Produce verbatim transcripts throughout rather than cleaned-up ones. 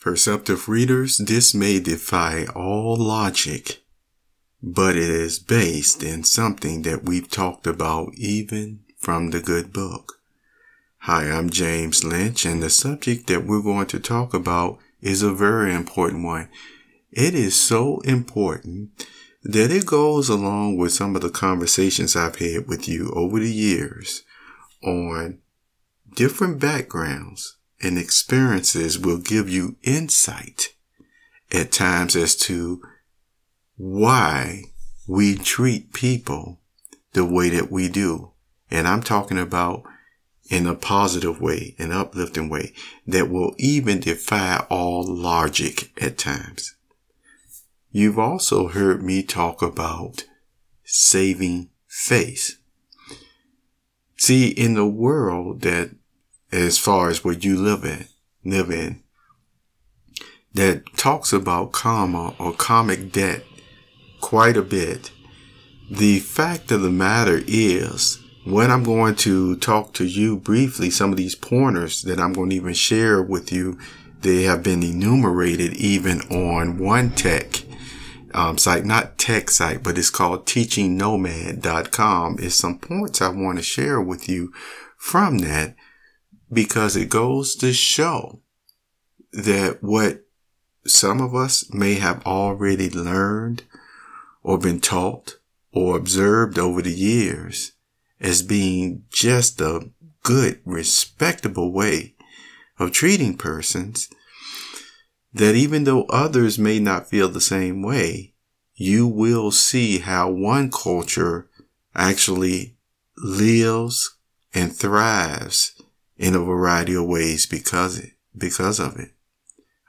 Perceptive readers, this may defy all logic, but it is based in something that we've talked about even from the good book. Hi, I'm James Lynch, and the subject that we're going to talk about is a very important one. It is so important that it goes along with some of the conversations I've had with you over the years on different backgrounds and experiences will give you insight at times as to why we treat people the way that we do. And I'm talking about in a positive way, an uplifting way that will even defy all logic at times. You've also heard me talk about saving face. See, in the world that, as far as what you live in, live in, that talks about karma or karmic debt quite a bit, the fact of the matter is, when I'm going to talk to you briefly, some of these pointers that I'm going to even share with you, they have been enumerated even on one tech um, site, not tech site, but it's called teaching nomad dot com. It's some points I want to share with you from that, because it goes to show that what some of us may have already learned or been taught or observed over the years as being just a good, respectable way of treating persons, that even though others may not feel the same way, you will see how one culture actually lives and thrives in a variety of ways because it, because of it.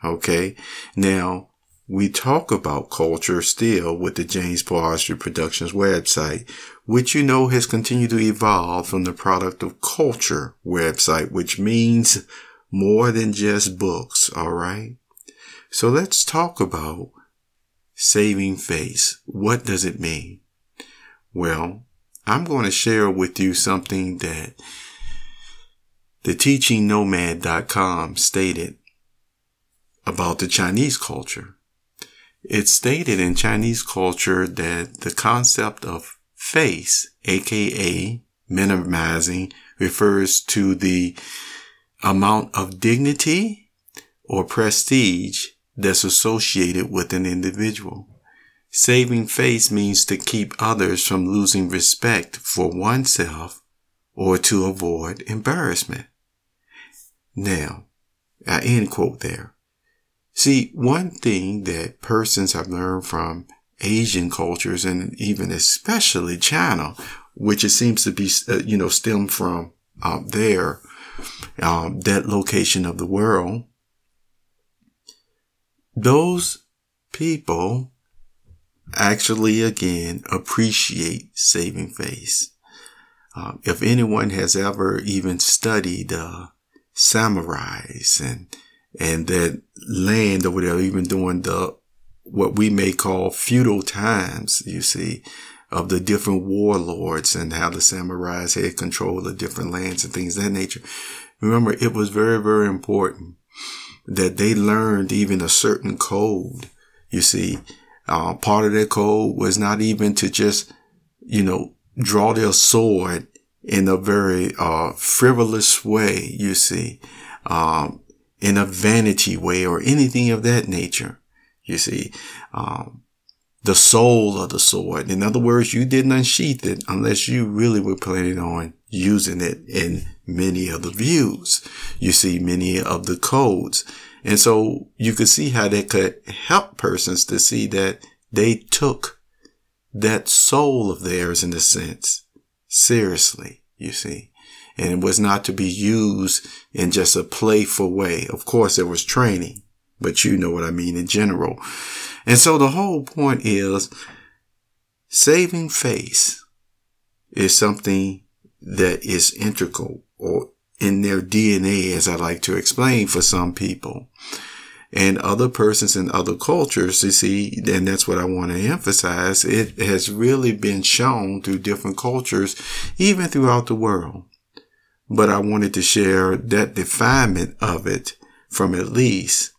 Okay. Now, we talk about culture still with the James PoeArtistry Productions website, which you know has continued to evolve from the Product of Culture website, which means more than just books, all right? So let's talk about saving face. What does it mean? Well, I'm going to share with you something that the teaching nomad dot com stated about the Chinese culture. It stated in Chinese culture that the concept of face, aka minimizing, refers to the amount of dignity or prestige that's associated with an individual. Saving face means to keep others from losing respect for oneself or to avoid embarrassment. Now, I end quote there. See, one thing that persons have learned from Asian cultures, and even especially China, which it seems to be, uh, you know, stemmed from um, there, um, that location of the world, those people actually, again, appreciate saving face. Um, if anyone has ever even studied uh, samurais and And that land over there, even during the, what we may call feudal times, you see, of the different warlords and how the samurais had control of different lands and things of that nature. Remember, it was very, very important that they learned even a certain code, you see. Uh, part of their code was not even to just, you know, draw their sword in a very uh frivolous way, you see. Um in a vanity way or anything of that nature. You see, um, the soul of the sword. In other words, you didn't unsheath it unless you really were planning on using it in many of the views. You see, many of the codes. And so you could see how that could help persons to see that they took that soul of theirs, in a sense, seriously, you see. And it was not to be used in just a playful way. Of course, there was training, but you know what I mean in general. And so the whole point is saving face is something that is integral or in their D N A, as I like to explain, for some people and other persons in other cultures. You see, and that's what I want to emphasize. It has really been shown through different cultures, even throughout the world. But I wanted to share that definement of it from at least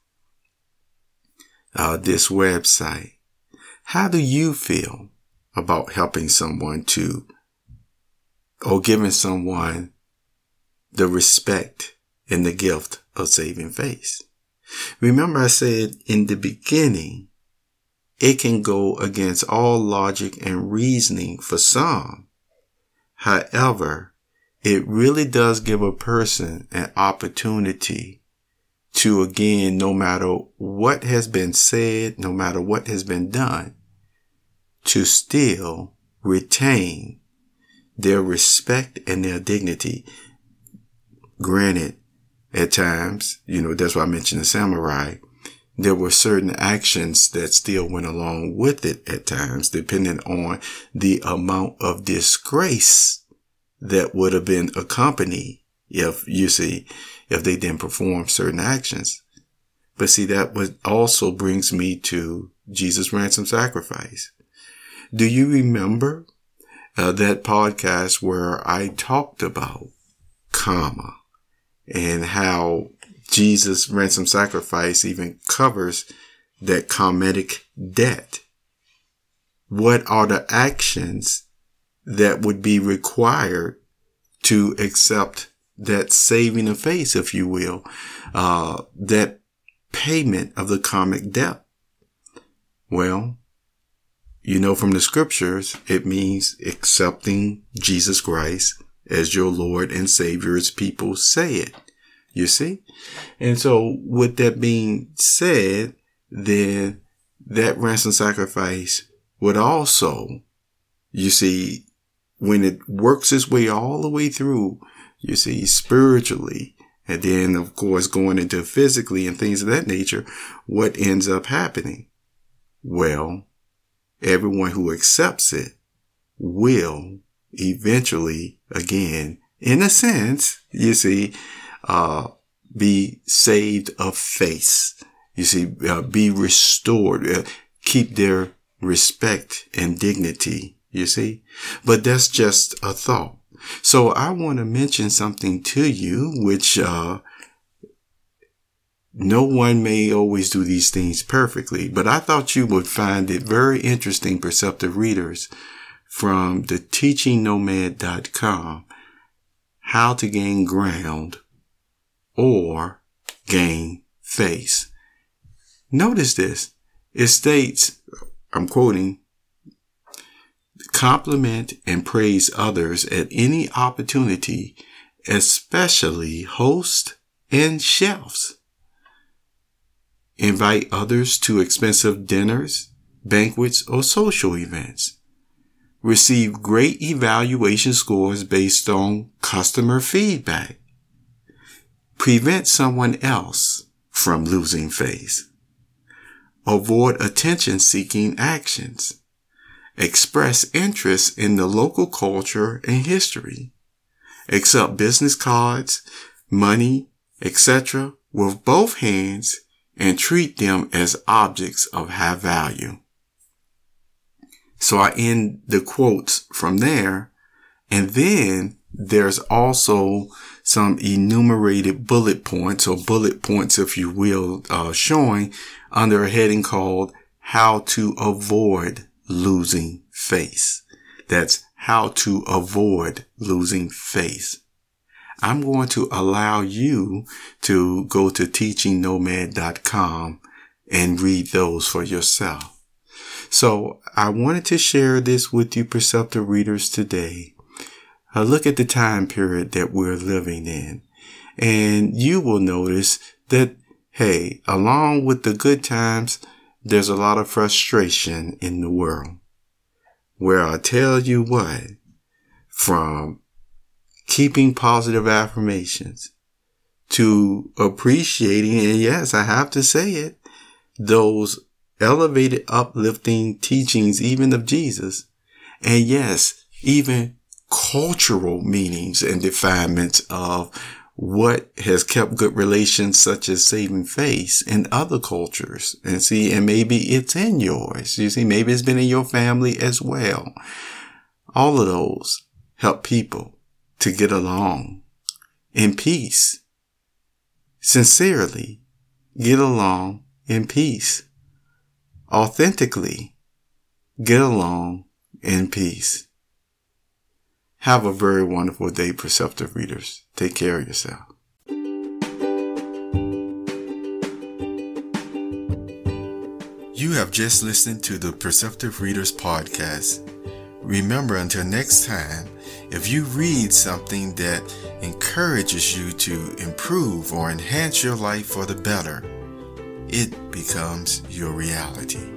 uh, this website. How do you feel about helping someone to, or giving someone the respect and the gift of saving face? Remember, I said in the beginning, it can go against all logic and reasoning for some. However, it really does give a person an opportunity to, again, no matter what has been said, no matter what has been done, to still retain their respect and their dignity. Granted, at times, you know, that's why I mentioned the samurai. There were certain actions that still went along with it at times, depending on the amount of disgrace that would have been accompanied if, you see, if they didn't perform certain actions. But see, that was also brings me to Jesus' ransom sacrifice. Do you remember uh, that podcast where I talked about karma and how Jesus' ransom sacrifice even covers that karmic debt? What are the actions that would be required to accept that saving of face, if you will, uh, that payment of the karmic debt? Well, you know, from the scriptures, it means accepting Jesus Christ as your Lord and Savior, as people say it. You see? And so with that being said, then that ransom sacrifice would also, you see, when it works its way all the way through, you see, spiritually, and then, of course, going into physically and things of that nature, what ends up happening? Well, everyone who accepts it will eventually, again, in a sense, you see, Uh, be saved of face. You see, uh, be restored, uh, keep their respect and dignity. You see, but that's just a thought. So I want to mention something to you, which, uh, no one may always do these things perfectly, but I thought you would find it very interesting, perceptive readers, from the teaching nomad dot com, how to gain ground or gain face. Notice this. It states, I'm quoting, compliment and praise others at any opportunity, especially hosts and chefs. Invite others to expensive dinners, banquets, or social events. Receive great evaluation scores based on customer feedback. Prevent someone else from losing face. Avoid attention-seeking actions. Express interest in the local culture and history. Accept business cards, money, et cetera with both hands and treat them as objects of high value. So I end the quotes from there, and then there's also some enumerated bullet points or bullet points, if you will, uh, showing under a heading called How to Avoid Losing Face. That's how to avoid losing face. I'm going to allow you to go to teaching nomad dot com and read those for yourself. So I wanted to share this with you, perceptive readers, today. Uh, look at the time period that we're living in, and you will notice that, hey, along with the good times, there's a lot of frustration in the world. Where I tell you what, from keeping positive affirmations to appreciating, and yes, I have to say it, those elevated, uplifting teachings, even of Jesus, and yes, even cultural meanings and definements of what has kept good relations, such as saving face, in other cultures. And see, and maybe it's in yours. You see, maybe it's been in your family as well. All of those help people to get along in peace. Sincerely, get along in peace. authentically, get along in peace. Have a very wonderful day, perceptive readers. Take care of yourself. You have just listened to the Perceptive Readers Podcast. Remember, until next time, if you read something that encourages you to improve or enhance your life for the better, it becomes your reality.